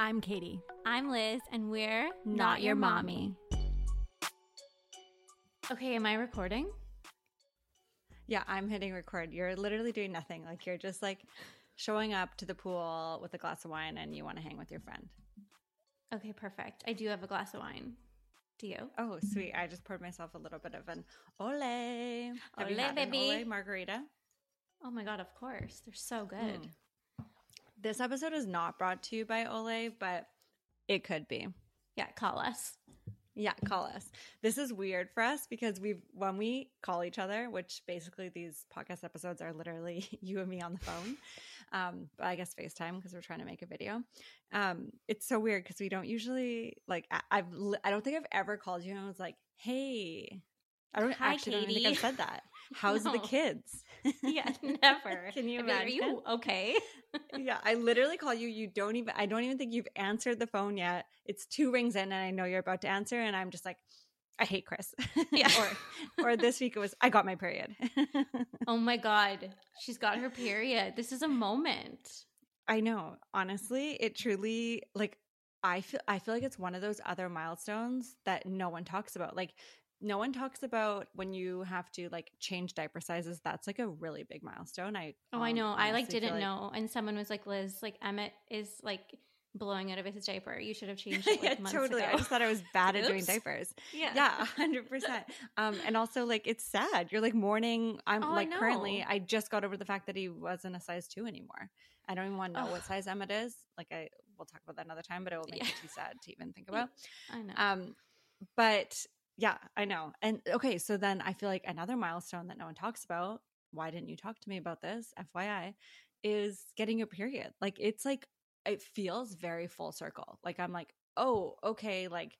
I'm Katie. I'm Liz, and we're Not Your Mommy. Okay, am I recording? Yeah, I'm hitting record. You're literally doing nothing. Like, you're just like showing up to the pool with a glass of wine and you want to hang with your friend. Okay, perfect. I do have a glass of wine. Do you? Oh, sweet. I just poured myself a little bit of an Olé. Have you had baby. An Olé margarita? Oh my God, of course. They're so good. This episode is not brought to you by Olé, but it could be. Yeah, call us. This is weird for us because when we call each other, which basically these podcast episodes are literally you and me on the phone, but I guess FaceTime because we're trying to make a video. It's so weird because we don't usually – like I don't think I've ever called you and I was like, hey. I don't think I've said that. How's the kids? Yeah, never. Can you imagine? Are you okay? Yeah, I literally call you. I don't even think you've answered the phone yet. It's two rings in and I know you're about to answer and I'm just like, I hate Chris. Yeah. or this week it was, I got my period. Oh my God. She's got her period. This is a moment. I know. Honestly, it truly, like, I feel like it's one of those other milestones that no one talks about. Like, no one talks about when you have to, like, change diaper sizes. That's, like, a really big milestone. I know. I, like, didn't know. And someone was like, Liz, like, Emmett is, like, blowing out of his diaper. You should have changed it, like, months ago. I just thought I was bad at doing diapers. Yeah. Yeah, 100%. And also, like, it's sad. You're, like, mourning. Currently, I just got over the fact that he wasn't a size 2 anymore. I don't even want to know what size Emmett is. Like, we'll talk about that another time, but it will make me too sad to even think about. I know. But... yeah, I know. And okay, so then I feel like another milestone that no one talks about, why didn't you talk to me about this, FYI, is getting your period. Like, it's like, it feels very full circle. Like, I'm like, oh, okay, like,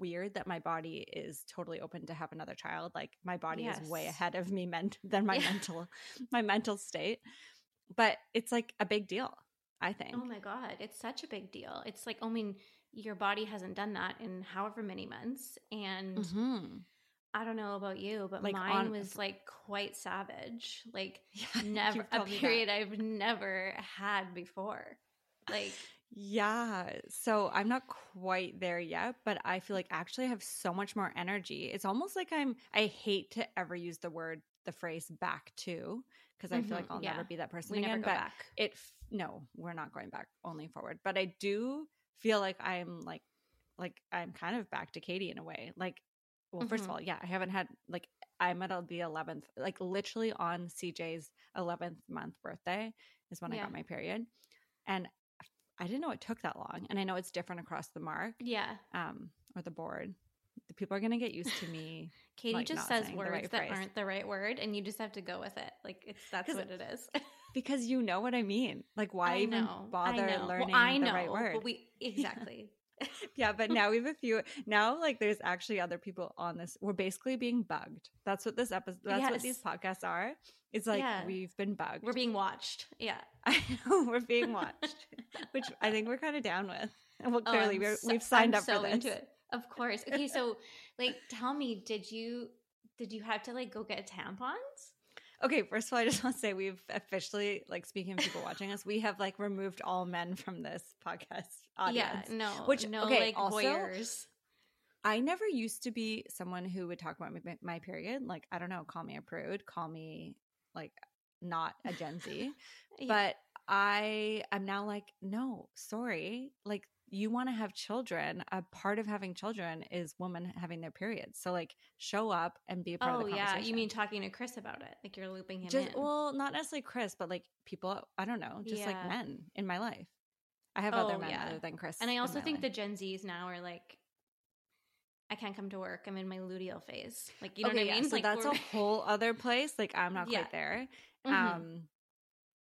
weird that my body is totally open to have another child. Like, my body is way ahead of me than my mental state. But it's like a big deal, I think. Oh my God, it's such a big deal. It's like, I mean, your body hasn't done that in however many months. And I don't know about you, but like mine was like quite savage. Like never a period I've never had before. Like so I'm not quite there yet, but I feel like actually I have so much more energy. It's almost like I hate to ever use the phrase back to, because I feel like I'll never be that person again. Never go back. No, we're not going back, only forward. But I do feel like I'm like I'm kind of back to Katie in a way. Like, well, first of all, I haven't had, like, I'm at the 11th, like literally on CJ's 11th month birthday is when I got my period. And I didn't know it took that long. And I know it's different across the mark. Yeah. Or the board. The people are going to get used to me. Katie like, just says words aren't the right word and you just have to go with it. Like, that's what it is. Because you know what I mean. Like, why even bother learning the right word? But exactly. Yeah, but now we have a few. Now, like, there's actually other people on this. We're basically being bugged. That's what this episode. That's what these podcasts are. It's like we've been bugged. We're being watched. Yeah, I know we're being watched, which I think we're kind of down with. Well, clearly we've signed up for this. Into it. Of course. Okay, so like, tell me, did you have to like go get tampons? Okay, first of all, I just want to say we've officially, like, speaking of people watching us, we have, like, removed all men from this podcast audience. Yeah, like, also, voyeurs. I never used to be someone who would talk about my period. Like, I don't know, call me a prude, call me, like, not a Gen Z. But I am now like, no, sorry. Like, you want to have children. A part of having children is women having their periods. So, like, show up and be a part of the conversation. You mean talking to Chris about it? Like, you're looping him in. Well, not necessarily Chris, but, like, people, I don't know, just, like, men in my life. I have other men other than Chris. And I also think the Gen Zs now are, like, I can't come to work. I'm in my luteal phase. Like, you know what I mean? Yeah, so like, that's a whole other place. Like, I'm not quite there.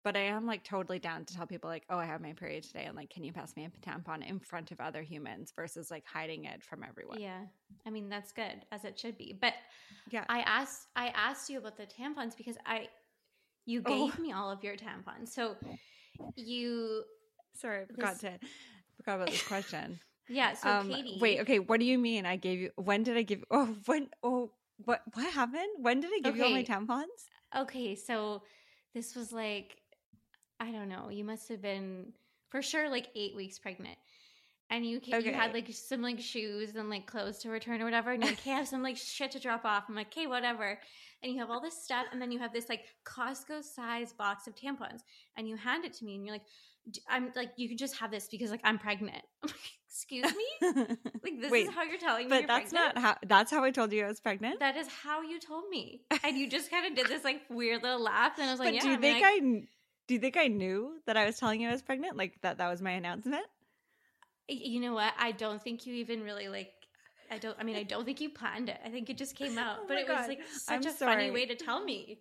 But I am, like, totally down to tell people, like, oh, I have my period today. And, like, can you pass me a tampon in front of other humans versus, like, hiding it from everyone? Yeah. I mean, that's good, as it should be. But I asked you about the tampons because you gave me all of your tampons. So you – sorry, I forgot about this question. Yeah, so Katie – wait, okay, what do you mean I gave you – when did I give – what happened? When did I give you all my tampons? Okay, so this was like – I don't know. You must have been for sure like 8 weeks pregnant. and you had like some like shoes and like clothes to return or whatever, and you're like, hey, I have some like shit to drop off. I'm like, hey, whatever. And you have all this stuff, and then you have this like Costco size box of tampons, and you hand it to me, and you're like, I'm like, you can just have this because like I'm pregnant. I'm like, excuse me? Like this is how you're telling me you're pregnant? But that's not how – that's how I told you I was pregnant? That is how you told me. And you just kind of did this like weird little laugh, and I was like, yeah. Do you think I knew that I was telling you I was pregnant? Like that was my announcement? You know what? I don't think you even really like – I don't think you planned it. I think it just came out. But it was like such a funny way to tell me.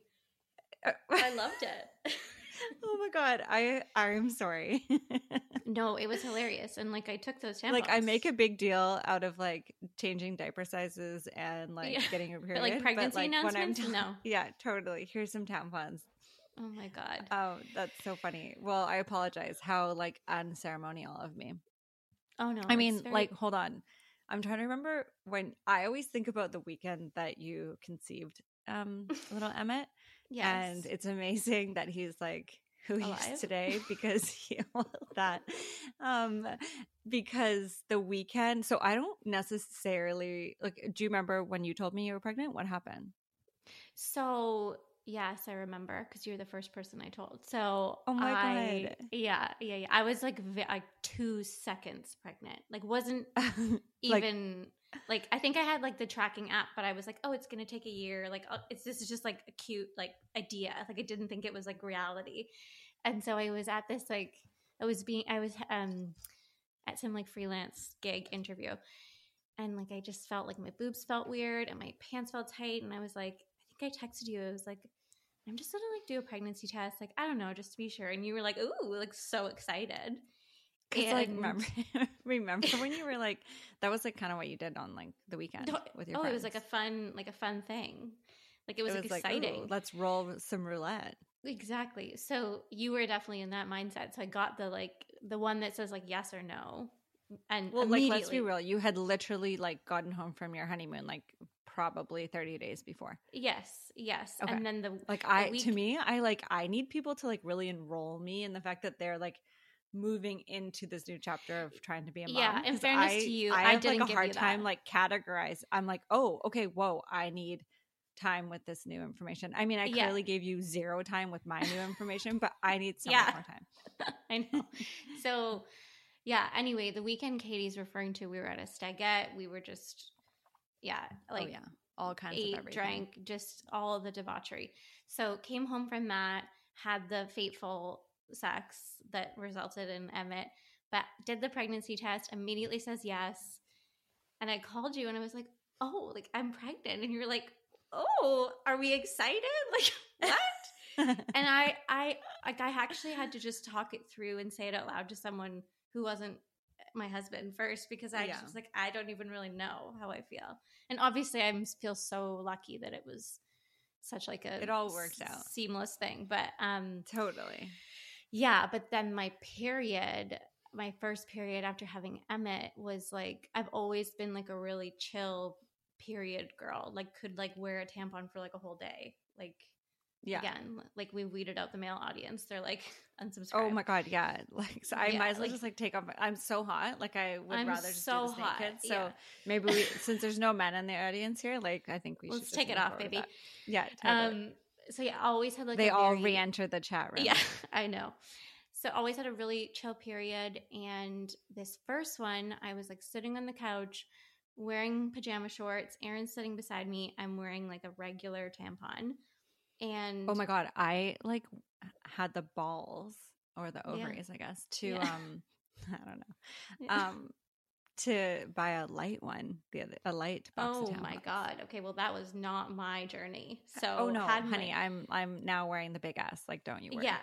I loved it. Oh my God, I'm sorry. No, it was hilarious. And like I took those tampons. Like I make a big deal out of like changing diaper sizes and like getting a period. But like pregnancy announcements? No. Yeah, totally. Here's some tampons. Oh my God. Oh, that's so funny. Well, I apologize. How like unceremonial of me. Oh no. I mean, like hold on. I'm trying to remember when I always think about the weekend that you conceived little Emmett. Yes. And it's amazing that he's like who he is today because he that. Because the weekend, so I don't necessarily like, do you remember when you told me you were pregnant? What happened? So yes, I remember because you're the first person I told. So oh my God. Yeah. I was like 2 seconds pregnant. Like wasn't even like I think I had like the tracking app, but I was like, oh, it's gonna take a year. Like this is just like a cute like idea. Like I didn't think it was like reality. And so I was at this like I was at some like freelance gig interview, and like I just felt like my boobs felt weird and my pants felt tight, and I was like, I think I texted you. I was like, I'm just gonna like do a pregnancy test. Like I don't know, just to be sure. And you were like, ooh, like so excited. Because like remember when you were like, that was like kind of what you did on like the weekend with your friends. It was like a fun thing. Like it was like, exciting. Let's roll some roulette. Exactly. So you were definitely in that mindset. So I got the like the one that says like yes or no. And well, like let's be real, you had literally like gotten home from your honeymoon like probably 30 days before. Yes. Okay. And then I need people to like really enroll me in the fact that they're like moving into this new chapter of trying to be a mom. Yeah, in fairness to you, I have like a hard time like categorize. I'm like, oh, okay, whoa, I need time with this new information. I mean, I clearly gave you zero time with my new information, but I need so much more time. I know. So yeah, anyway, the weekend Katie's referring to, we were at a stagette. We were just all kinds of everything. Drank, just all the debauchery. So came home from that, had the fateful sex that resulted in Emmett, but did the pregnancy test, immediately says yes. And I called you and I was like, oh, like I'm pregnant. And you were like, oh, are we excited? Like what? And I actually had to just talk it through and say it out loud to someone who wasn't my husband first, because I just was like, I don't even really know how I feel. And obviously I feel so lucky that it was such like a, it all worked out seamless thing, but totally. Yeah. But then my first period after having Emmett was like, I've always been like a really chill period girl, like could like wear a tampon for like a whole day. Like, again, like we weeded out the male audience. They're like, unsubscribe. Oh my God. Yeah. Like, so I might as well just like take off. I'm so hot. Like I'm rather just so do this naked. So maybe we, since there's no men in the audience here, like I think we should just take it off, baby. Yeah. Totally. So yeah, always had like they all re-enter the chat room. Yeah, I know. So always had a really chill period, and this first one, I was like sitting on the couch, wearing pajama shorts. Aaron's sitting beside me. I'm wearing like a regular tampon, and oh my God, I like had the balls or the ovaries, I guess, to I don't know, to buy a light one, a light box of tampons. Oh my God. Okay, well that was not my journey. So oh no, honey, I'm now wearing the big ass. Like don't you worry. Yeah.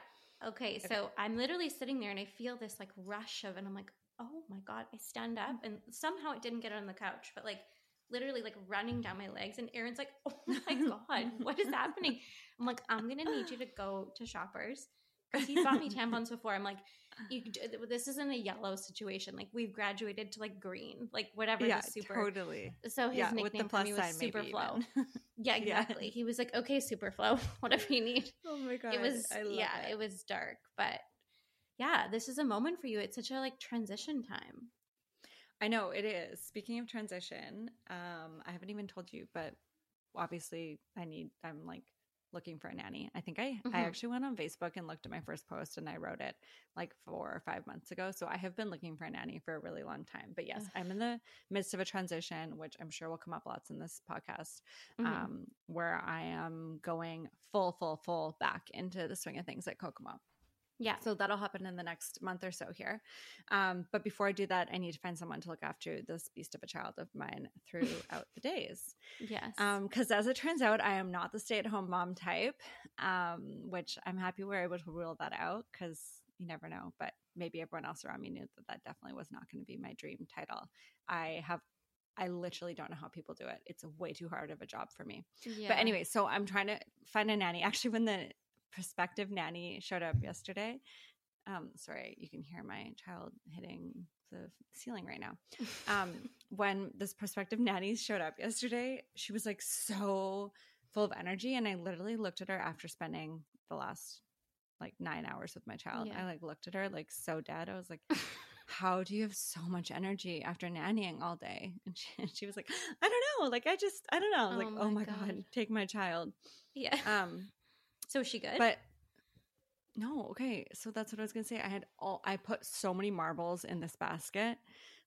Okay, so I'm literally sitting there and I feel this like rush of, and I'm like, oh my God. I stand up and somehow it didn't get on the couch, but like literally like running down my legs, and Aaron's like, oh my God, what is happening? I'm like, I'm gonna need you to go to Shoppers, because he bought me tampons before. I'm like, this isn't a yellow situation. Like we've graduated to like green, like whatever. Yeah, the super. Totally. So his nickname for me was Superflow. Yeah, exactly. Yeah. He was like, okay, Superflow, whatever you need. Oh my God. It was, it was dark, but yeah, this is a moment for you. It's such a like transition time. I know it is. Speaking of transition, I haven't even told you, but obviously I'm like looking for a nanny. I think I actually went on Facebook and looked at my first post and I wrote it like 4 or 5 months ago. So I have been looking for a nanny for a really long time, but yes, I'm in the midst of a transition, which I'm sure will come up lots in this podcast, where I am going full back into the swing of things at Kokomo. Yeah. So that'll happen in the next month or so here. But before I do that, I need to find someone to look after this beast of a child of mine throughout the days. Yes. Because as it turns out, I am not the stay-at-home mom type, which I'm happy we're able to rule that out because you never know. But maybe everyone else around me knew that definitely was not going to be my dream title. I literally don't know how people do it. It's way too hard of a job for me. Yeah. But anyway, so I'm trying to find a nanny. Actually, when the prospective nanny showed up yesterday. Sorry, you can hear my child hitting the ceiling right now. When this prospective nanny showed up yesterday, she was like so full of energy, and I literally looked at her after spending the last like 9 hours with my child. Yeah. I like looked at her like so dead. I was like, how do you have so much energy after nannying all day? And she was like, I don't know. Like I don't know. I was like, oh my God, take my child. Yeah. So is she good? But no, okay. So that's what I was gonna say. I put so many marbles in this basket.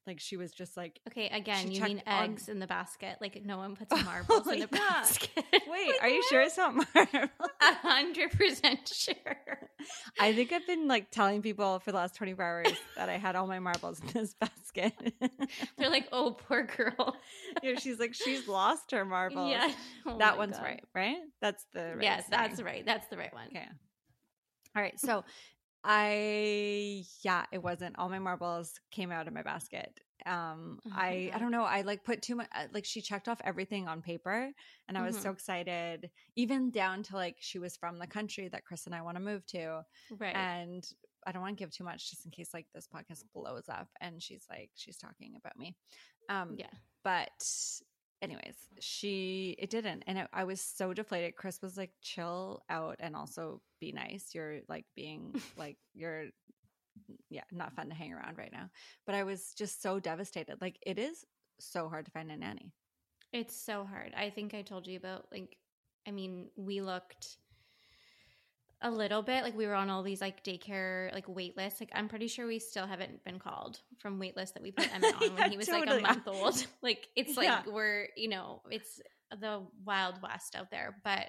Like she was just like, okay, again, you mean eggs in the basket? Like no one puts marbles in the basket. Wait, are you sure it's not marbles? 100% sure. I think I've been like telling people for the last 24 hours that I had all my marbles in this basket. They're like, oh, poor girl. You know, she's lost her marbles. Yeah. Oh that one's God. Right? That's the right. Yes, that's right. That's the right one. Okay. All right. So it wasn't. All my marbles came out of my basket. I don't know. I like put too much, like she checked off everything on paper and I was so excited, even down to like, she was from the country that Chris and I want to move to. Right. And I don't want to give too much just in case like this podcast blows up and she's talking about me. Yeah. But anyways, it didn't. And I was so deflated. Chris was like, chill out and also be nice. You're like being like, not fun to hang around right now. But I was just so devastated. Like it is so hard to find a nanny. It's so hard. I think I told you about like, I mean, we looked a little bit, like we were on all these like daycare like wait lists. Like I'm pretty sure we still haven't been called from wait lists that we put Emmett on when he was like a month old. Like it's like we're, you know, it's the Wild West out there. But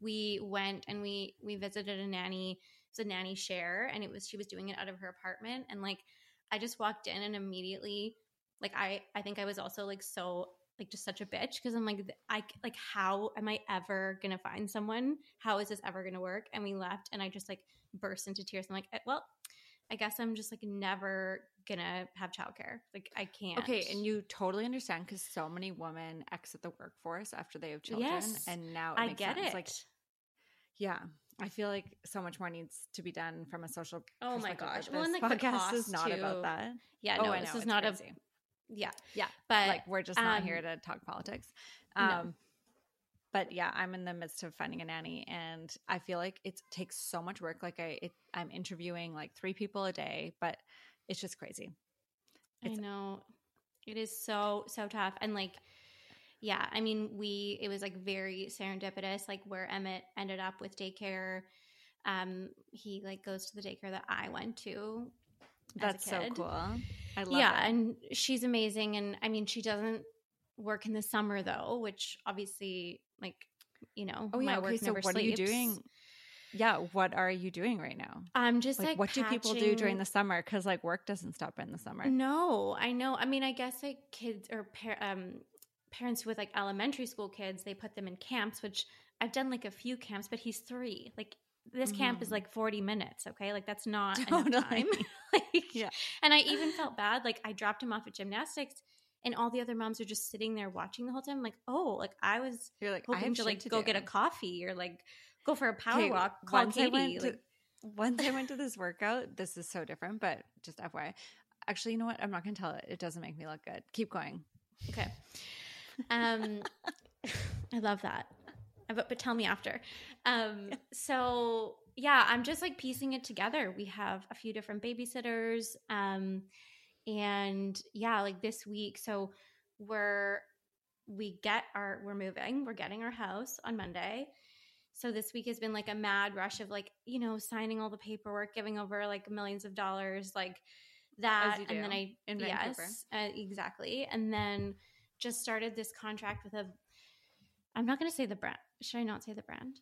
we went and we visited a nanny. It's a nanny share, and she was doing it out of her apartment. And like I just walked in and immediately like I think I was also like so like just such a bitch because I'm like how am I ever gonna find someone? How is this ever gonna work? And we left, and I just like burst into tears. I'm like, well, I guess I'm just like never gonna have childcare. Like I can't. Okay, and you totally understand because so many women exit the workforce after they have children, and now I get sense. It. Like, yeah. I feel like so much more needs to be done from a social perspective. Oh my gosh. Well, and like the podcast is not about that. Yeah, no, this is not crazy. Yeah. But like we're just not here to talk politics. No. But yeah, I'm in the midst of finding a nanny, and I feel like it takes so much work. Like I'm interviewing like 3 people a day, but it's just crazy. I know. It is so, so tough. And like, yeah, I mean, it was like very serendipitous, like where Emmett ended up with daycare. He like goes to the daycare that I went to. That's so cool. I love it. Yeah, and she's amazing. And I mean, she doesn't work in the summer though, which obviously like, you know, my work never sleeps. So what are you doing? Yeah, what are you doing right now? I'm just like what do people do during the summer? Because like work doesn't stop in the summer. No, I know. I mean, I guess like kids or parents with like elementary school kids, they put them in camps, which I've done like a few camps, but he's 3. Like this camp is like 40 minutes. Okay. Like that's not enough time. And I even felt bad. Like I dropped him off at gymnastics and all the other moms are just sitting there watching the whole time. Like, oh, like I was hoping to like go get a coffee or like go for a power walk. Call Katie. Once I went to this workout, this is so different, but just FYI. Actually, you know what? I'm not going to tell it. It doesn't make me look good. Keep going. Okay. I love that. But tell me after. So yeah, I'm just like piecing it together. We have a few different babysitters. And yeah, like this week, so we're moving, we're getting our house on Monday. So this week has been like a mad rush of like, you know, signing all the paperwork, giving over like millions of dollars, like that. And then exactly. And then just started this contract with I'm not going to say the brand. Should I not say the brand?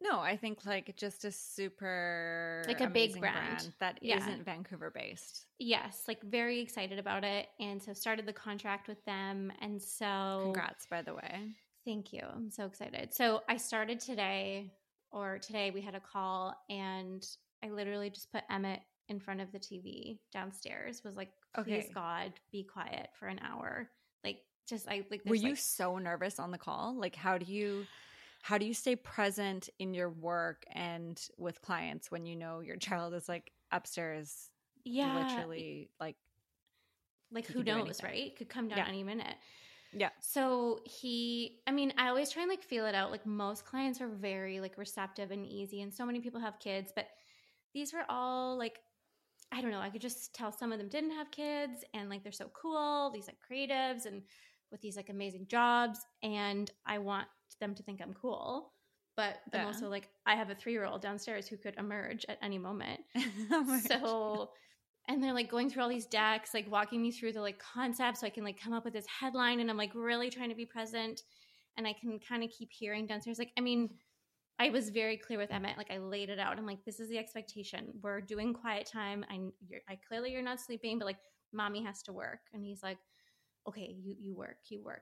No, I think like just a super like a big brand that isn't Vancouver based. Yes, like very excited about it, and so started the contract with them. And so congrats, by the way. Thank you. I'm so excited. So I started today we had a call, and I literally just put Emmett in front of the TV downstairs, was like, please God, be quiet for an hour. Like just were you so nervous on the call? Like how do you stay present in your work and with clients when you know your child is like upstairs? Yeah. Literally like who knows, right? Could come down any minute. Yeah. So I always try and like feel it out. Like most clients are very like receptive and easy, and so many people have kids, but these were all like, I don't know, I could just tell some of them didn't have kids, and like they're so cool, these like creatives and with these like amazing jobs, and I want them to think I'm cool, but I'm also like, I have a 3-year-old downstairs who could emerge at any moment. So, and they're like going through all these decks, like walking me through the like concepts so I can like come up with this headline, and I'm like really trying to be present, and I can kind of keep hearing downstairs. Like, I mean, I was very clear with Emmett, like I laid it out. I'm like, this is the expectation. We're doing quiet time. I clearly you're not sleeping, but like mommy has to work. And he's like, okay, you work.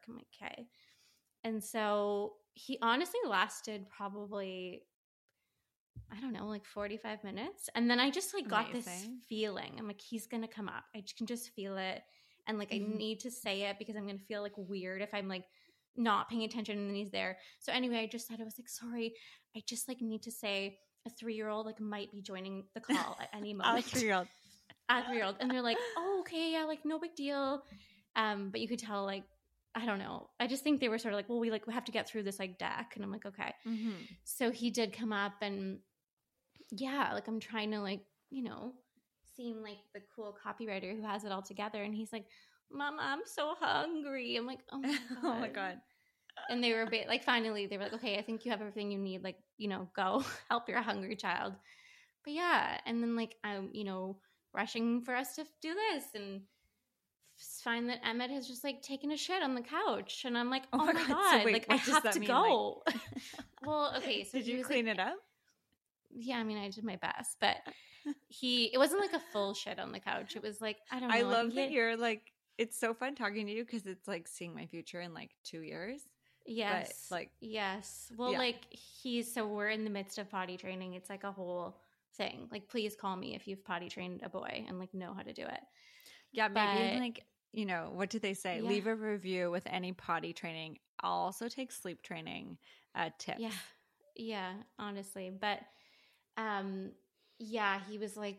I'm like, okay. And so he honestly lasted probably, I don't know, like 45 minutes. And then I just like got this feeling. I'm like, he's going to come up. I can just feel it. And like, I need to say it because I'm going to feel like weird if I'm like not paying attention and then he's there. So anyway, I just said, I was like, sorry, I just like need to say a 3-year-old like might be joining the call at any moment. A 3-year-old. And they're like, oh, okay. Yeah. Like no big deal. But you could tell like, I don't know. I just think they were sort of like, well, we have to get through this like deck. And I'm like, okay. Mm-hmm. So he did come up, and yeah, like I'm trying to like, you know, seem like the cool copywriter who has it all together. And he's like, Mama, I'm so hungry. I'm like, oh my God. And they were like, finally they were like, okay, I think you have everything you need. Like, you know, go help your hungry child. But yeah. And then like, I'm, you know, rushing for us to do this, and find that Emmett has just like taken a shit on the couch, and I'm like, oh my God. So wait, like I have to go. Like... Well, okay. So did you clean it up? Yeah, I mean, I did my best, but it wasn't like a full shit on the couch. It was like, I don't know. I love that you're like, it's so fun talking to you because it's like seeing my future in like 2 years. Yes. But, like, yes. Well, like so we're in the midst of potty training. It's like a whole thing. Like, please call me if you've potty trained a boy and like know how to do it. Yeah, maybe like, you know, what do they say? Yeah. Leave a review with any potty training. I'll also take sleep training tips. Yeah. Yeah, honestly. But yeah, he was like,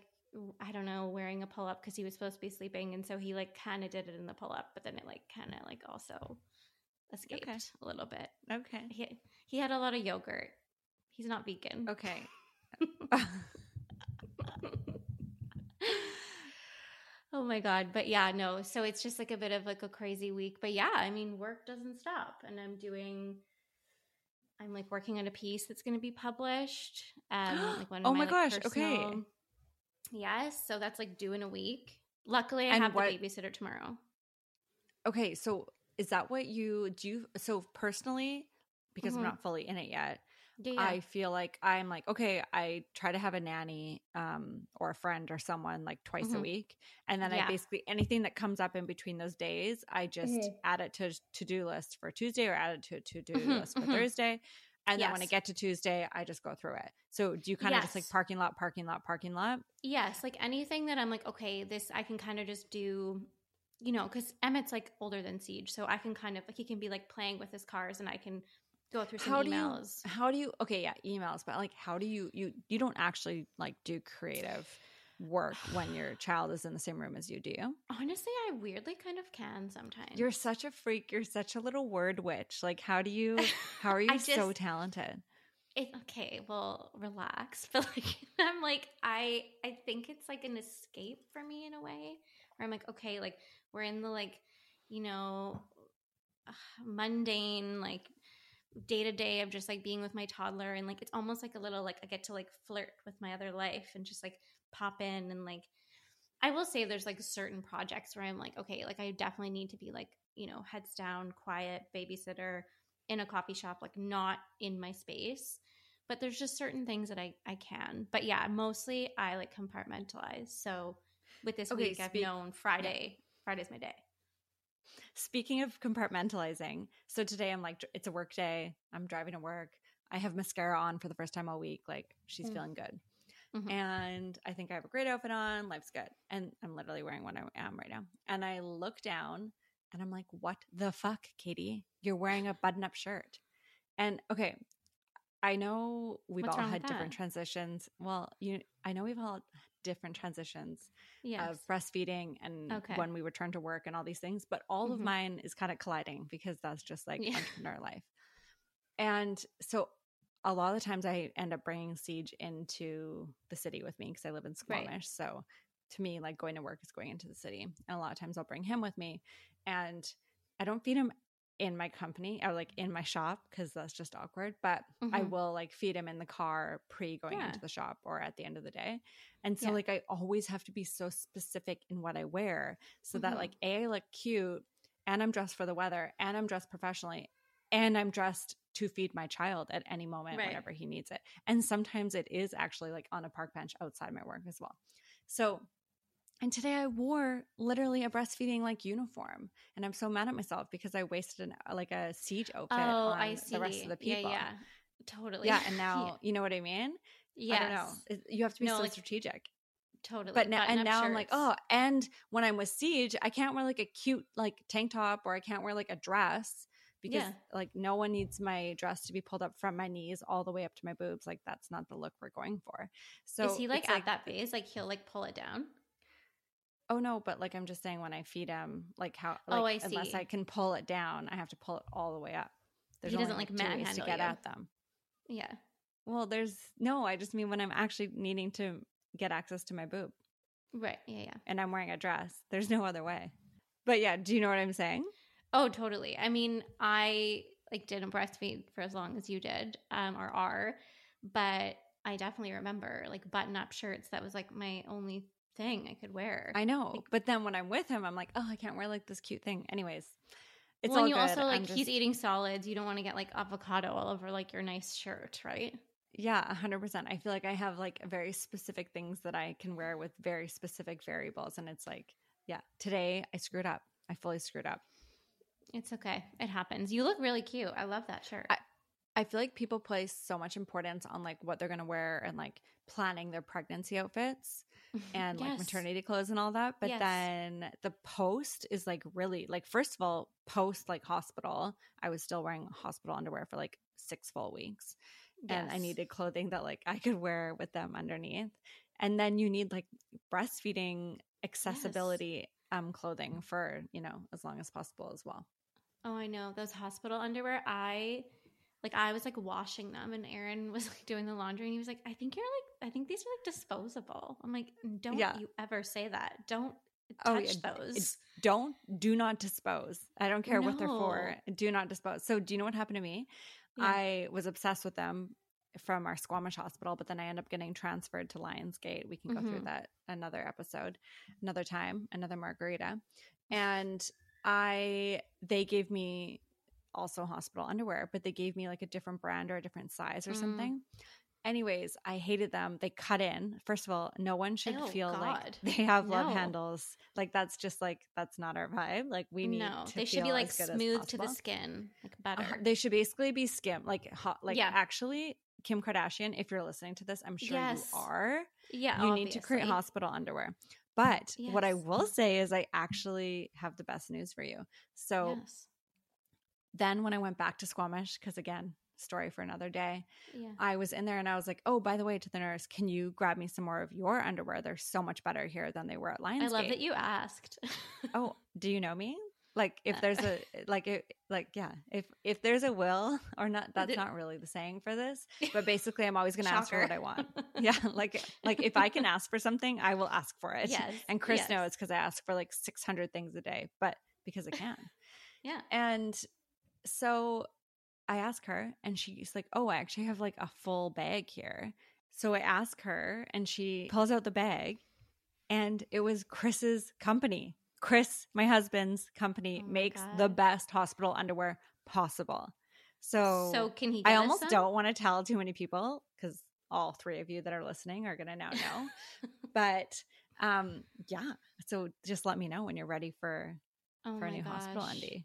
I don't know, wearing a pull-up because he was supposed to be sleeping. And so he like kind of did it in the pull-up, but then it like kind of like also escaped a little bit. Okay. He had a lot of yogurt. He's not vegan. Okay. Oh my God. But yeah, no. So it's just like a bit of like a crazy week. But yeah, I mean, work doesn't stop. And I'm like working on a piece that's going to be published. Like one of gosh. Personal, okay. Yes. So that's like due in a week. Luckily, I have the babysitter tomorrow. Okay. So is that what you do? So personally, because I'm not fully in it yet, I feel like I'm like, okay, I try to have a nanny or a friend or someone like twice a week. And then I basically, anything that comes up in between those days, I just add it to to-do list for Tuesday, or add it to to-do list for Thursday. And then when I get to Tuesday, I just go through it. So do you kind of just like parking lot? Yes. Like anything that I'm like, okay, this I can kind of just do, you know, because Emmett's like older than Siege. So I can kind of like, he can be like playing with his cars, and I can go through some emails. Emails. But like, how do you don't actually like do creative work when your child is in the same room as you, do you? Honestly, I weirdly kind of can sometimes. You're such a freak. You're such a little word witch. Like, how are you so talented? Okay, well, relax. But like, I'm like, I think it's like an escape for me in a way where I'm like, okay, like we're in the like, you know, mundane, like day to day of just like being with my toddler. And like, it's almost like a little, like I get to like flirt with my other life and just like pop in. And like, I will say there's like certain projects where I'm like, okay, like I definitely need to be like, you know, heads down, quiet, babysitter in a coffee shop, like not in my space. But there's just certain things that I can. But yeah, mostly I like compartmentalize. So with this week, I've known Friday. Friday's my day. Speaking of compartmentalizing, so today I'm like, it's a work day. I'm driving to work. I have mascara on for the first time all week. Like she's feeling good. Mm-hmm. And I think I have a great outfit on. Life's good. And I'm literally wearing what I am right now. And I look down and I'm like, what the fuck, Katie? You're wearing a button-up shirt. And okay, I know we've all had different transitions. Well, I know we've all had different transitions of breastfeeding and when we return to work and all these things, but all of mine is kind of colliding because that's just like entrepreneur life. And so a lot of the times I end up bringing Siege into the city with me because I live in Squamish. Right. So to me, like going to work is going into the city. And a lot of times I'll bring him with me and I don't feed him in my company or like in my shop because that's just awkward, but I will like feed him in the car going into the shop or at the end of the day. And so like I always have to be so specific in what I wear so that like A, I look cute and I'm dressed for the weather and I'm dressed professionally and I'm dressed to feed my child at any moment whenever he needs it. And sometimes it is actually like on a park bench outside my work as well. So and today I wore literally a breastfeeding like uniform and I'm so mad at myself because I wasted a Siege outfit on the rest of the people. Yeah, totally. Yeah, and now you know what I mean? Yes. I don't know. You have to be so strategic. Totally. But now I'm like, oh, and when I'm with Siege, I can't wear like a cute like tank top or I can't wear like a dress because like no one needs my dress to be pulled up from my knees all the way up to my boobs. Like that's not the look we're going for. So is he like at that phase? Like he'll like pull it down? Oh, no, but, like, I'm just saying when I feed him, like, how – I see. Unless I can pull it down, I have to pull it all the way up. There's he doesn't, only, like manhandle to get you. At them. Yeah. Well, there's – no, I just mean when I'm actually needing to get access to my boob. Right, yeah. And I'm wearing a dress. There's no other way. But, yeah, do you know what I'm saying? Oh, totally. I mean, I, like, didn't breastfeed for as long as you did or are, but I definitely remember, like, button-up shirts. That was, like, my only – thing I could wear. I know. Like, but then when I'm with him, I'm like, oh, I can't wear like this cute thing. Anyways, it's all good. Well, and you also like he's eating solids. You don't want to get like avocado all over like your nice shirt, right? Yeah, 100%. I feel like I have like very specific things that I can wear with very specific variables. And it's like, yeah, today I screwed up. I fully screwed up. It's okay. It happens. You look really cute. I love that shirt. I feel like people place so much importance on like what they're going to wear and like planning their pregnancy outfits and like maternity clothes and all that. But then the post is like really like, first of all, post like hospital, I was still wearing hospital underwear for like 6 full weeks and I needed clothing that like I could wear with them underneath. And then you need like breastfeeding accessibility clothing for, you know, as long as possible as well. Oh, I know. Those hospital underwear, I was, like, washing them, and Aaron was, like, doing the laundry, and he was like, I think these are, like, disposable. I'm like, don't you ever say that. Don't touch those. Do not dispose. I don't care what they're for. Do not dispose. So do you know what happened to me? Yeah. I was obsessed with them from our Squamish hospital, but then I ended up getting transferred to Lionsgate. We can go through that another episode, another time, another margarita. And they gave me also hospital underwear, but they gave me like a different brand or a different size or something. Anyways, I hated them. They cut in. First of all, no one should feel like they have love handles. Like that's just like, that's not our vibe. Like we need to they should be like smooth to the skin, like butter. They should basically be skim, like hot, like actually Kim Kardashian, if you're listening to this, I'm sure you are. Yeah. You need to create hospital underwear. But what I will say is I actually have the best news for you. So then when I went back to Squamish, because again, story for another day, I was in there and I was like, oh, by the way, to the nurse, can you grab me some more of your underwear? They're so much better here than they were at Lionsgate. I love that you asked. Oh, do you know me? Like if there's a if there's a will or not, that's not really the saying for this. But basically, I'm always going to ask for what I want. Yeah, like if I can ask for something, I will ask for it. Yes. And Chris knows because I ask for like 600 things a day, but because I can. Yeah. And so I ask her, and she's like, "Oh, I actually have like a full bag here." So I ask her, and she pulls out the bag, and it was Chris's company. Chris, my husband's company, makes the best hospital underwear possible. So can he? I almost don't want to tell too many people because all three of you that are listening are going to now know. But yeah, so just let me know when you're ready for a new hospital undie.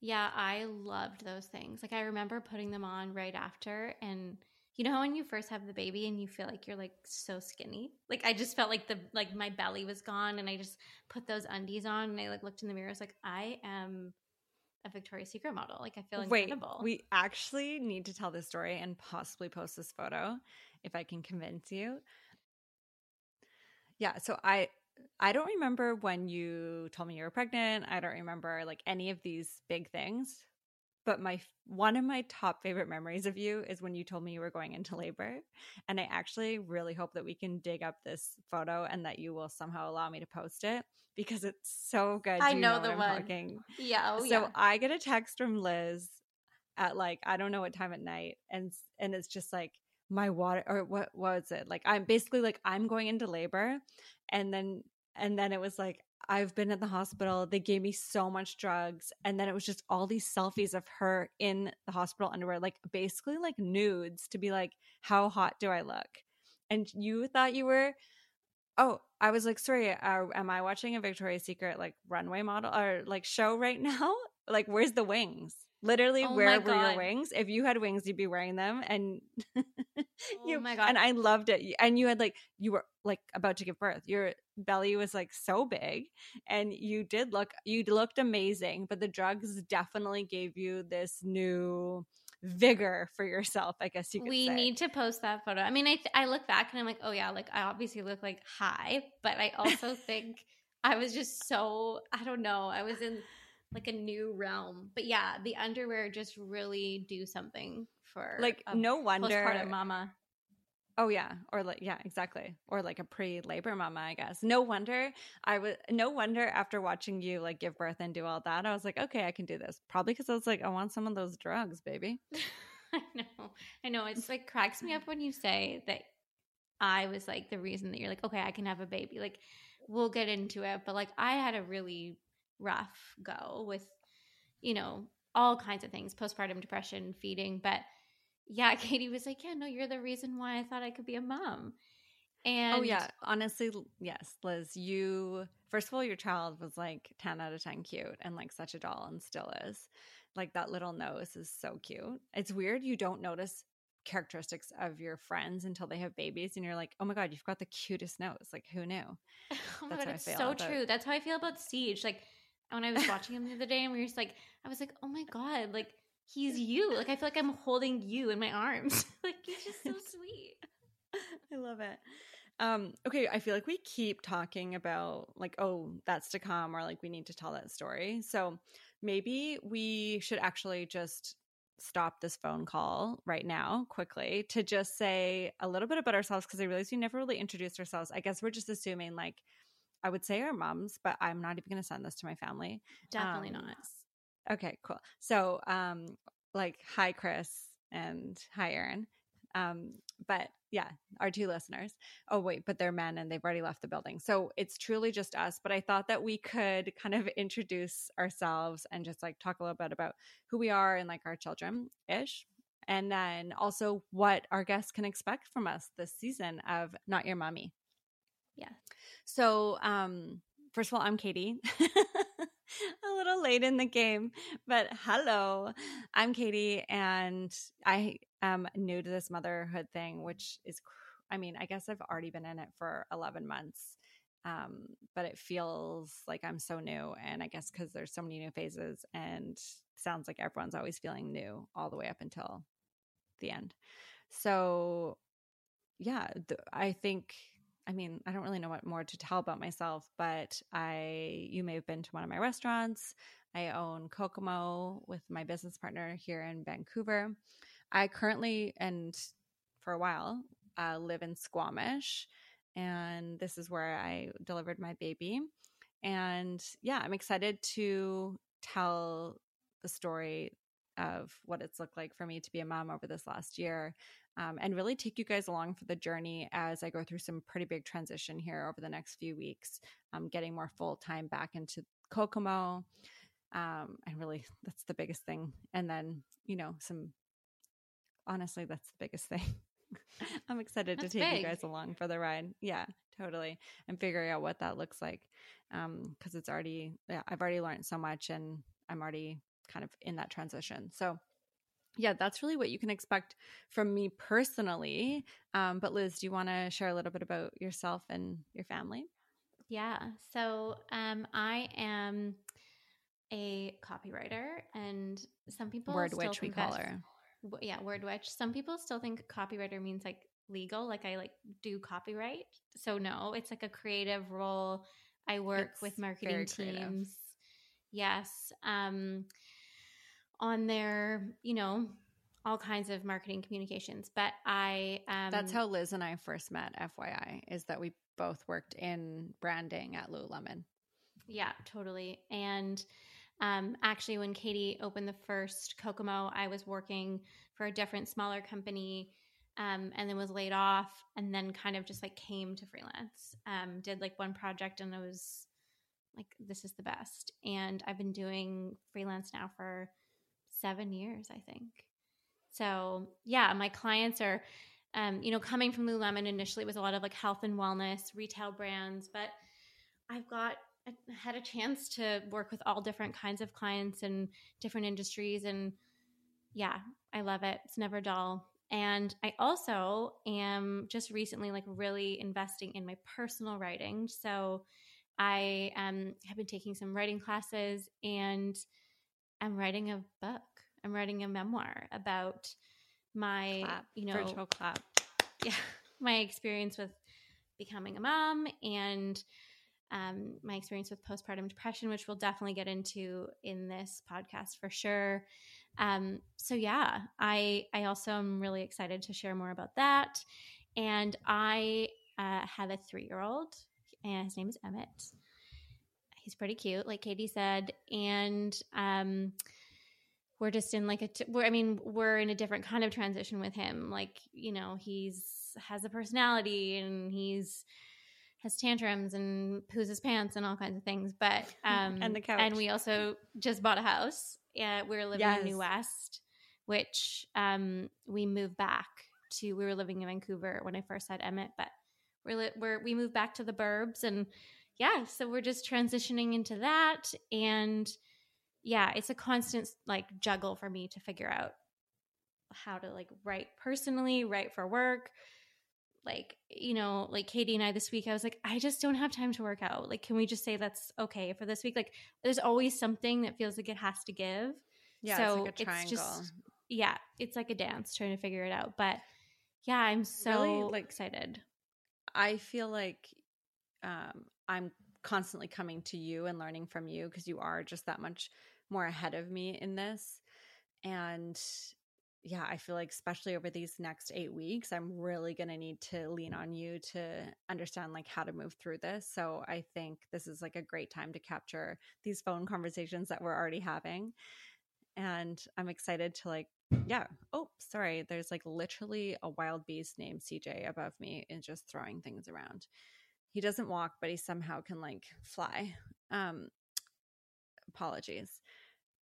Yeah, I loved those things. Like I remember putting them on right after, and you know how when you first have the baby and you feel like you're like so skinny? Like I just felt like my belly was gone, and I just put those undies on, and I like looked in the mirror. I was like, I am a Victoria's Secret model. Like I feel incredible. Wait, we actually need to tell this story and possibly post this photo if I can convince you. Yeah, so I don't remember when you told me you were pregnant. I don't remember like any of these big things. But one of my top favorite memories of you is when you told me you were going into labor. And I actually really hope that we can dig up this photo and that you will somehow allow me to post it because it's so good. I know the one. Talking. Yeah. Oh, so yeah. I get a text from Liz at like, I don't know what time at night. And it's just like my water or what was it? Like I'm basically like I'm going into labor. And then it was like, I've been at the hospital. They gave me so much drugs. And then it was just all these selfies of her in the hospital underwear, like basically like nudes to be like, how hot do I look? And you thought you were, oh, I was like, sorry, am I watching a Victoria's Secret like runway model or like show right now? Like, where's the wings? Literally, oh where were your wings? If you had wings, you'd be wearing them. And oh my God. And I loved it. And you had like, you were like about to give birth. Your belly was like so big, and you looked amazing. But the drugs definitely gave you this new vigor for yourself, I guess you could say. We need to post that photo. I mean, I look back and I'm like, oh yeah, like I obviously look like high, but I also think I was just so, I don't know, I was in like a new realm. But yeah, the underwear just really do something for like no wonder postpartum mama. Oh yeah, or like yeah, exactly. Or like a pre-labor mama, I guess. No wonder after watching you like give birth and do all that, I was like, okay, I can do this. Probably because I was like, I want some of those drugs, baby. I know. It's like cracks me up when you say that I was like the reason that you're like, okay, I can have a baby. Like we'll get into it, but like I had a really rough go with, you know, all kinds of things, postpartum depression, feeding. But yeah, Katie was like, yeah, no, you're the reason why I thought I could be a mom. And oh yeah, honestly, yes, Liz, you, first of all, your child was like 10 out of 10 cute and like such a doll and still is. Like that little nose is so cute. It's weird you don't notice characteristics of your friends until they have babies and you're like, oh my God, you've got the cutest nose. Like who knew? Oh my God, it's so true. That's how I feel about Siege. Like when I was watching him the other day and we were just like, I was like, oh my God, like he's you. Like I feel like I'm holding you in my arms. Like he's just so sweet. I love it. Okay, I feel like we keep talking about like, oh, that's to come, or like we need to tell that story. So maybe we should actually just stop this phone call right now quickly to just say a little bit about ourselves because I realized we never really introduced ourselves. I guess we're just assuming like, I would say our moms, but I'm not even going to send this to my family. Definitely not. Okay, cool. So, like, hi, Chris, and hi, Erin. But yeah, our two listeners. Oh, wait, but they're men and they've already left the building. So it's truly just us. But I thought that we could kind of introduce ourselves and just like talk a little bit about who we are and like our children-ish. And then also what our guests can expect from us this season of Not Your Mommy. Yeah. So, first of all, I'm Katie. A little late in the game, but hello, I'm Katie, and I am new to this motherhood thing, which is, I mean, I guess I've already been in it for 11 months, but it feels like I'm so new, and I guess because there's so many new phases, and sounds like everyone's always feeling new all the way up until the end. So, yeah, I think – I mean, I don't really know what more to tell about myself, but you may have been to one of my restaurants. I own Kokomo with my business partner here in Vancouver. I currently, and for a while, live in Squamish, and this is where I delivered my baby. And yeah, I'm excited to tell the story of what it's looked like for me to be a mom over this last year, and really take you guys along for the journey as I go through some pretty big transition here over the next few weeks. I'm getting more full-time back into Kokomo, and really that's the biggest thing. And then, you know, honestly, that's the biggest thing. I'm excited to take you guys along for the ride. Yeah, totally. And figuring out what that looks like, because it's already, I've already learned so much, and I'm already kind of in that transition. So yeah, that's really what you can expect from me personally. But Liz, do you want to share a little bit about yourself and your family? Yeah. So I am a copywriter, and some people word still witch, we call her. Yeah, word witch. Some people still think copywriter means like legal, like I like do copyright. So no, it's like a creative role. I work with marketing teams. Yes. On their, you know, all kinds of marketing communications. But I that's how Liz and I first met, FYI, is that we both worked in branding at Lululemon. Yeah, totally. And actually when Katie opened the first Kokomo, I was working for a different smaller company, and then was laid off, and then kind of just like came to freelance. Did like one project, and I was like, this is the best. And I've been doing freelance now for 7 years, I think. So yeah, my clients are, you know, coming from Lululemon initially, it was a lot of like health and wellness, retail brands, but I had a chance to work with all different kinds of clients and different industries. And yeah, I love it. It's never dull. And I also am just recently like really investing in my personal writing. So I have been taking some writing classes, and I'm writing a book. I'm writing a memoir about my, virtual clap. Yeah, my experience with becoming a mom, and my experience with postpartum depression, which we'll definitely get into in this podcast for sure. So yeah, I also am really excited to share more about that. And I have a 3-year-old, and his name is Emmett. He's pretty cute, like Katie said. And we're just in like we're in a different kind of transition with him. Like, you know, has a personality, and has tantrums and poos his pants and all kinds of things. But and the couch. And we also just bought a house. Yeah, we're living in New West, which we moved back to. We were living in Vancouver when I first had Emmett, but we moved back to the burbs, and yeah, so we're just transitioning into that. And yeah, it's a constant like juggle for me to figure out how to like write personally, write for work. Like, you know, like Katie and I this week, I was like, I just don't have time to work out. Like, can we just say that's okay for this week? Like, there's always something that feels like it has to give. Yeah, so it's like a triangle. It's like a dance trying to figure it out. But yeah, I'm so really, like, excited. I feel like I'm constantly coming to you and learning from you, because you are just that much more ahead of me in this. And yeah, I feel like especially over these next 8 weeks, I'm really going to need to lean on you to understand like how to move through this. So I think this is like a great time to capture these phone conversations that we're already having. And I'm excited to like, yeah. Oh, sorry. There's like literally a wild beast named CJ above me and just throwing things around. He doesn't walk, but he somehow can like fly. Apologies.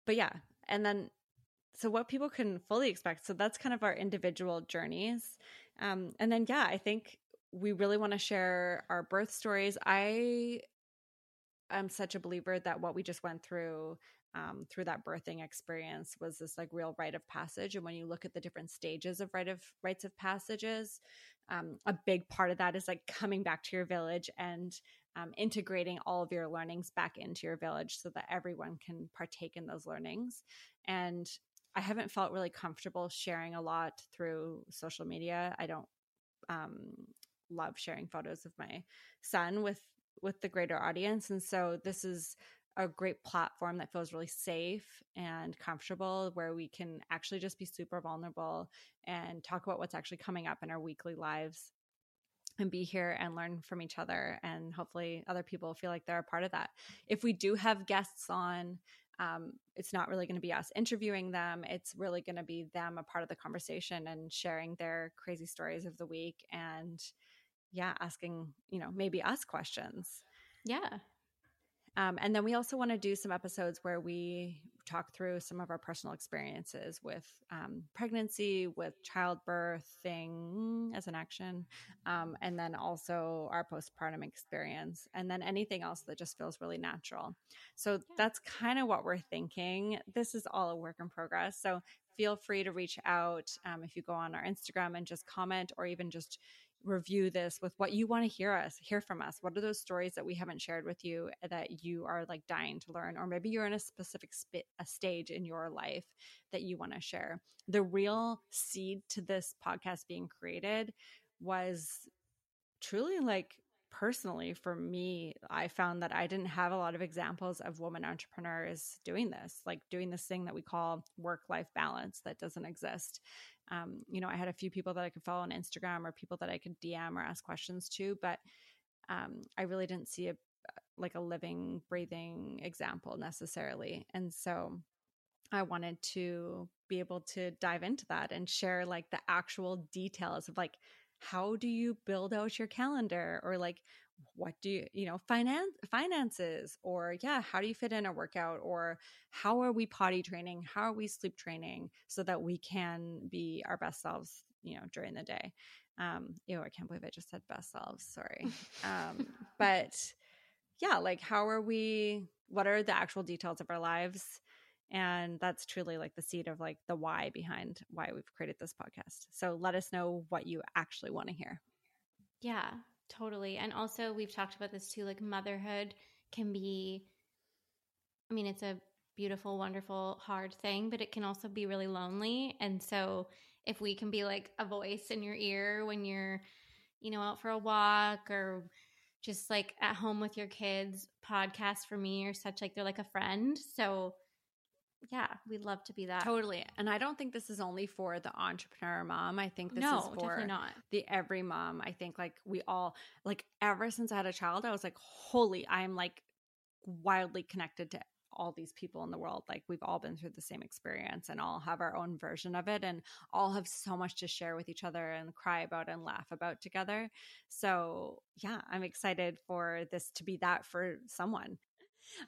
But yeah. And then, so what people can fully expect. So that's kind of our individual journeys. And then, yeah, I think we really want to share our birth stories. I am such a believer that what we just went through that birthing experience was this like real rite of passage. And when you look at the different stages of rites of passages, a big part of that is like coming back to your village and integrating all of your learnings back into your village so that everyone can partake in those learnings. And I haven't felt really comfortable sharing a lot through social media. I don't love sharing photos of my son with the greater audience. And so this is a great platform that feels really safe and comfortable, where we can actually just be super vulnerable and talk about what's actually coming up in our weekly lives and be here and learn from each other. And hopefully other people feel like they're a part of that. If we do have guests on, it's not really going to be us interviewing them. It's really going to be them a part of the conversation and sharing their crazy stories of the week and, yeah, asking, you know, maybe us questions. Yeah. And then we also want to do some episodes where we talk through some of our personal experiences with pregnancy, with childbirth thing as an action, and then also our postpartum experience, and then anything else that just feels really natural. So that's kind of what we're thinking. This is all a work in progress. So feel free to reach out if you go on our Instagram and just comment, or even just review this with what you want to hear from us. What are those stories that we haven't shared with you that you are like dying to learn? Or maybe you're in a specific stage in your life that you want to share. The real seed to this podcast being created was truly, like, personally for me, I found that I didn't have a lot of examples of women entrepreneurs doing this, like doing this thing that we call work-life balance that doesn't exist. You know, I had a few people that I could follow on Instagram, or people that I could DM or ask questions to, but I really didn't see a living, breathing example necessarily. And so I wanted to be able to dive into that and share, like, the actual details of, like, how do you build out your calendar, or, like, what do you finances, or how do you fit in a workout, or how are we potty training? How are we sleep training so that we can be our best selves, during the day? I can't believe I just said best selves. Sorry. But yeah, like, what are the actual details of our lives? And that's truly, like, the seed of, like, the why behind why we've created this podcast. So let us know what you actually want to hear. Yeah, totally. And also, we've talked about this too, like, motherhood can be, it's a beautiful, wonderful, hard thing, but it can also be really lonely. And so if we can be like a voice in your ear when you're, out for a walk, or just like at home with your kids, podcasts for me are such, like, they're like a friend. So yeah, we'd love to be that. Totally. And I don't think this is only for the entrepreneur mom. I think this is for the every mom. I think, like, we all, like, ever since I had a child, I was like, holy, I'm, like, wildly connected to all these people in the world. Like, we've all been through the same experience and all have our own version of it, and all have so much to share with each other and cry about and laugh about together. So yeah, I'm excited for this to be that for someone.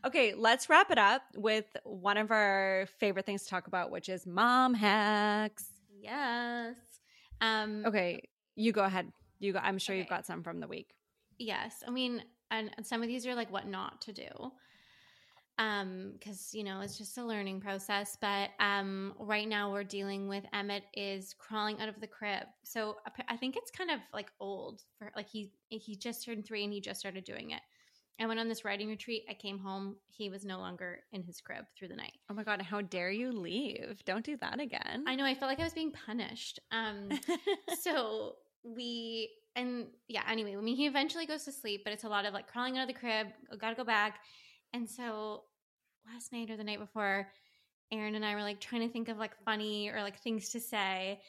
Okay, let's wrap it up with one of our favorite things to talk about, which is mom hacks. Yes. Okay, you go ahead. I'm sure you've got some from the week. Yes. And some of these are like what not to do, because, it's just a learning process. But right now we're dealing with Emmett is crawling out of the crib. So I think it's kind of like old. He just turned 3 and he just started doing it. I went on this writing retreat. I came home. He was no longer in his crib through the night. Oh my God. How dare you leave? Don't do that again. I know. I felt like I was being punished. He eventually goes to sleep, but it's a lot of like crawling out of the crib. Got to go back. And so last night or the night before, Aaron and I were like trying to think of like funny or like things to say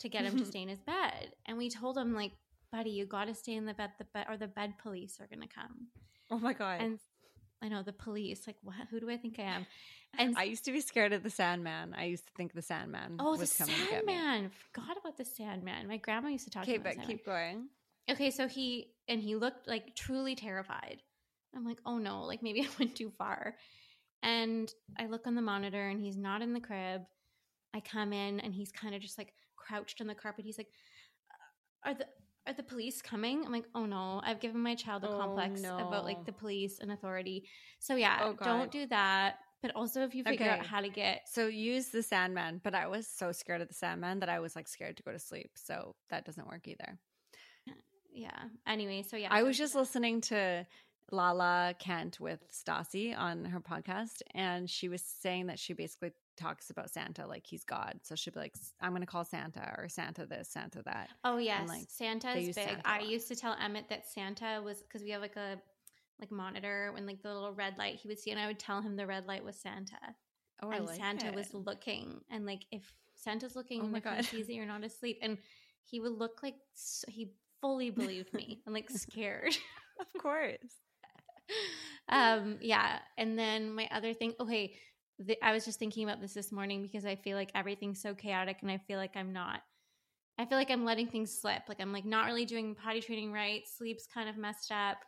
to get him to stay in his bed. And we told him, like, buddy, you got to stay in the bed, or the bed police are going to come. Oh my God. And I know, the police, like, what? Who do I think I am? And I used to be scared of the Sandman. I used to think the Sandman was coming to get me. Oh, the Sandman. Forgot about the Sandman. My grandma used to talk to me about the Sandman. Okay, but keep going. Okay, so he looked like truly terrified. I'm like, oh no, like maybe I went too far. And I look on the monitor and he's not in the crib. I come in and he's kind of just like crouched on the carpet. He's like, are the police coming? I'm like, oh no, I've given my child a complex about like the police and authority. So yeah, don't do that. But also if you figure out how to get. So use the Sandman. But I was so scared of the Sandman that I was like scared to go to sleep. So that doesn't work either. Yeah. Anyway, so yeah. I was just listening to Lala Kent with Stassi on her podcast. And she was saying that she basically talks about Santa like he's God. So she'd be like, I'm going to call Santa, or Santa this, Santa that. Oh yes. Like, Santa's big. I used to tell Emmett that Santa was, because we have like a like monitor when like the little red light he would see, and I would tell him the red light was Santa. Oh, and I like Santa it. Was looking, and like if Santa's looking, oh my God, he sees that you're not asleep, and he would look like he fully believed me and like scared. Of course. Yeah. And then my other thing, okay, I was just thinking about this morning because I feel like everything's so chaotic, and I feel like I feel like I'm letting things slip. Like I'm like not really doing potty training right. Sleep's kind of messed up,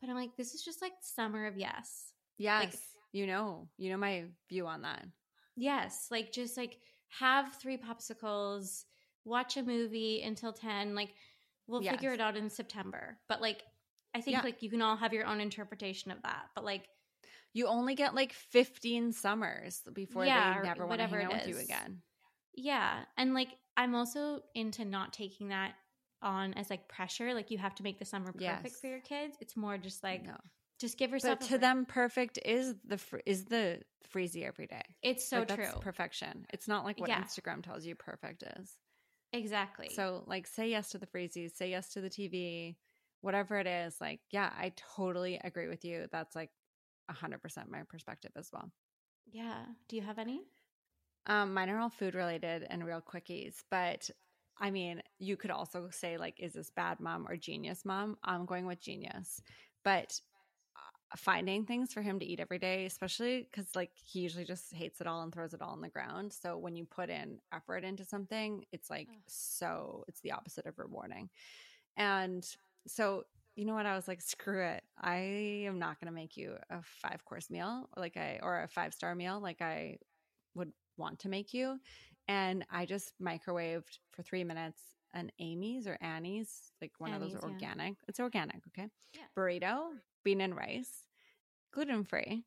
but I'm like, this is just like summer of yes. Yes. Like, you know my view on that. Yes. Like just like have 3 popsicles, watch a movie until 10. Like we'll figure it out in September. But like, I think like you can all have your own interpretation of that, but like you only get like 15 summers before they never want to hang out with you again. Yeah. And like, I'm also into not taking that on as like pressure. Like you have to make the summer perfect for your kids. It's more just like, just give yourself but to them. Perfect is the freezy every day. It's so like, true. That's perfection. It's not like what Instagram tells you perfect is. Exactly. So like say yes to the freezies, say yes to the TV, whatever it is. Like, yeah, I totally agree with you. That's like 100% my perspective as well. Yeah. Do you have any? Mine are all food related and real quickies, but I mean, you could also say like, is this bad mom or genius mom? I'm going with genius, but finding things for him to eat every day, especially because like he usually just hates it all and throws it all on the ground. So when you put in effort into something, it's like, so it's the opposite of rewarding. And so, you know what? I was like, screw it. I am not going to make you a 5-course meal or a 5-star meal like I would want to make you. And I just microwaved for 3 minutes an Amy's or Annie's, like one of those organic. It's organic, okay? Yeah. Burrito, bean and rice, gluten-free.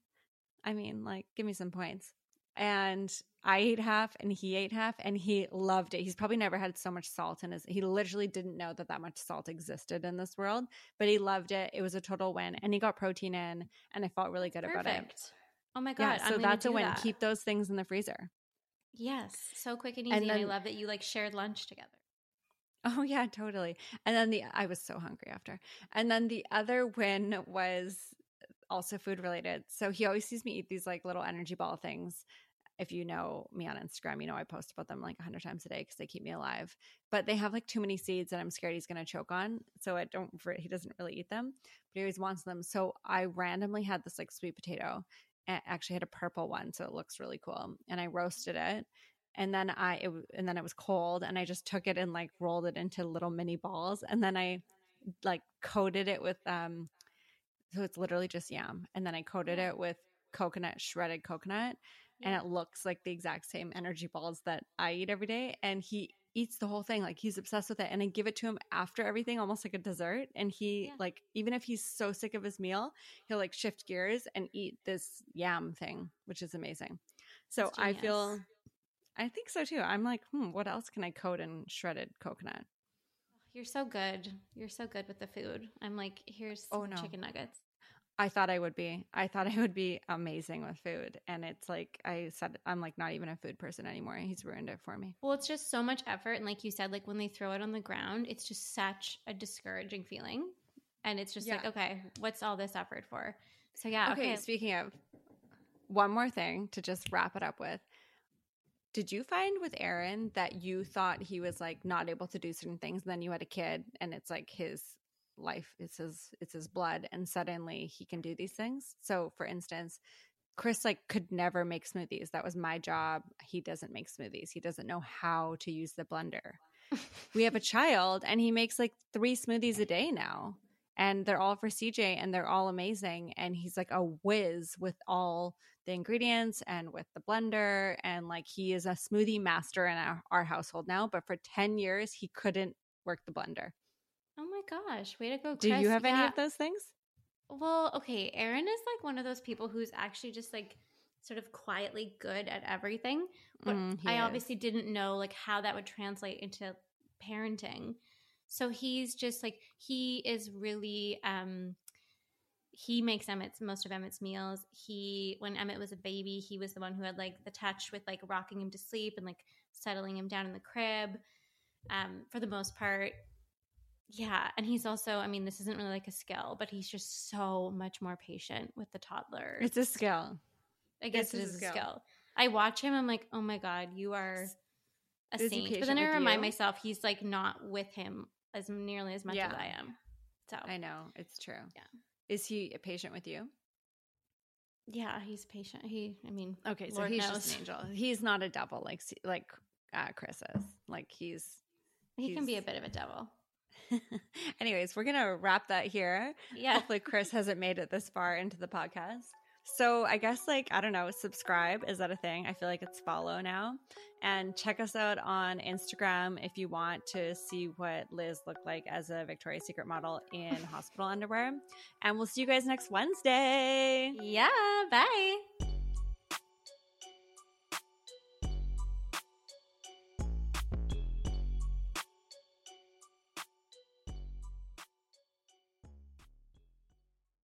I mean, like, give me some points. And I ate half and he ate half and he loved it. He's probably never had so much salt in his – he literally didn't know that much salt existed in this world, but he loved it. It was a total win. And he got protein in and I felt really good about it. Perfect. Oh, my God. Yeah, so that's a win. That. Keep those things in the freezer. Yes. So quick and easy. And I love that you, like, shared lunch together. Oh, yeah, totally. And then I was so hungry after. And then the other win was also food related. So he always sees me eat these, like, little energy ball things. If you know me on Instagram, you know I post about them like 100 times a day because they keep me alive. But they have like too many seeds and I'm scared he's going to choke on. So he doesn't really eat them, but he always wants them. So I randomly had this like sweet potato and actually had a purple one. So it looks really cool. And I roasted it. And then it was cold and I just took it and like rolled it into little mini balls. And then I like coated it with, so it's literally just yam. And then I coated it with shredded coconut. And it looks like the exact same energy balls that I eat every day. And he eats the whole thing. Like he's obsessed with it. And I give it to him after everything, almost like a dessert. And he like, even if he's so sick of his meal, he'll like shift gears and eat this yam thing, which is amazing. So I think so too. I'm like, what else can I coat in shredded coconut? You're so good. You're so good with the food. I'm like, here's chicken nuggets. I thought I would be amazing with food. And it's like I said, I'm like not even a food person anymore. He's ruined it for me. Well, it's just so much effort. And like you said, like when they throw it on the ground, it's just such a discouraging feeling. And it's just like, okay, what's all this effort for? So yeah. Okay. Speaking of, one more thing to just wrap it up with. Did you find with Aaron that you thought he was like not able to do certain things and then you had a kid and it's like his life, it's his blood, and suddenly he can do these things? So for instance, Chris like could never make smoothies. That was my job. He doesn't make smoothies. He doesn't know how to use the blender. We have a child and he makes like 3 smoothies a day now, and they're all for CJ and they're all amazing, and he's like a whiz with all the ingredients and with the blender, and like he is a smoothie master in our household now. But for 10 years he couldn't work the blender. Oh my gosh, way to go, Chris. Do you have any of those things? Well, okay, Erin is like one of those people who's actually just like sort of quietly good at everything. But I obviously didn't know like how that would translate into parenting. So he's just like, he is really, he makes most of Emmett's meals. When Emmett was a baby, he was the one who had like the touch with like rocking him to sleep and like settling him down in the crib for the most part. Yeah. And he's also, I mean, this isn't really like a skill, but he's just so much more patient with the toddler. It's a skill. I guess it is a skill. I watch him. I'm like, oh my God, you are a saint. But then I remind myself he's like not with him as nearly as much as I am. So I know. It's true. Yeah. Is he patient with you? Yeah, he's patient. Okay, so he's just an angel. He's not a devil like Chris is. Like he can be a bit of a devil. Anyways, we're going to wrap that here. Yeah. Hopefully Chris hasn't made it this far into the podcast. So I guess I don't know, subscribe. Is that a thing? I feel like it's follow now. And check us out on Instagram if you want to see what Liz looked like as a Victoria's Secret model in hospital underwear. And we'll see you guys next Wednesday. Yeah, bye.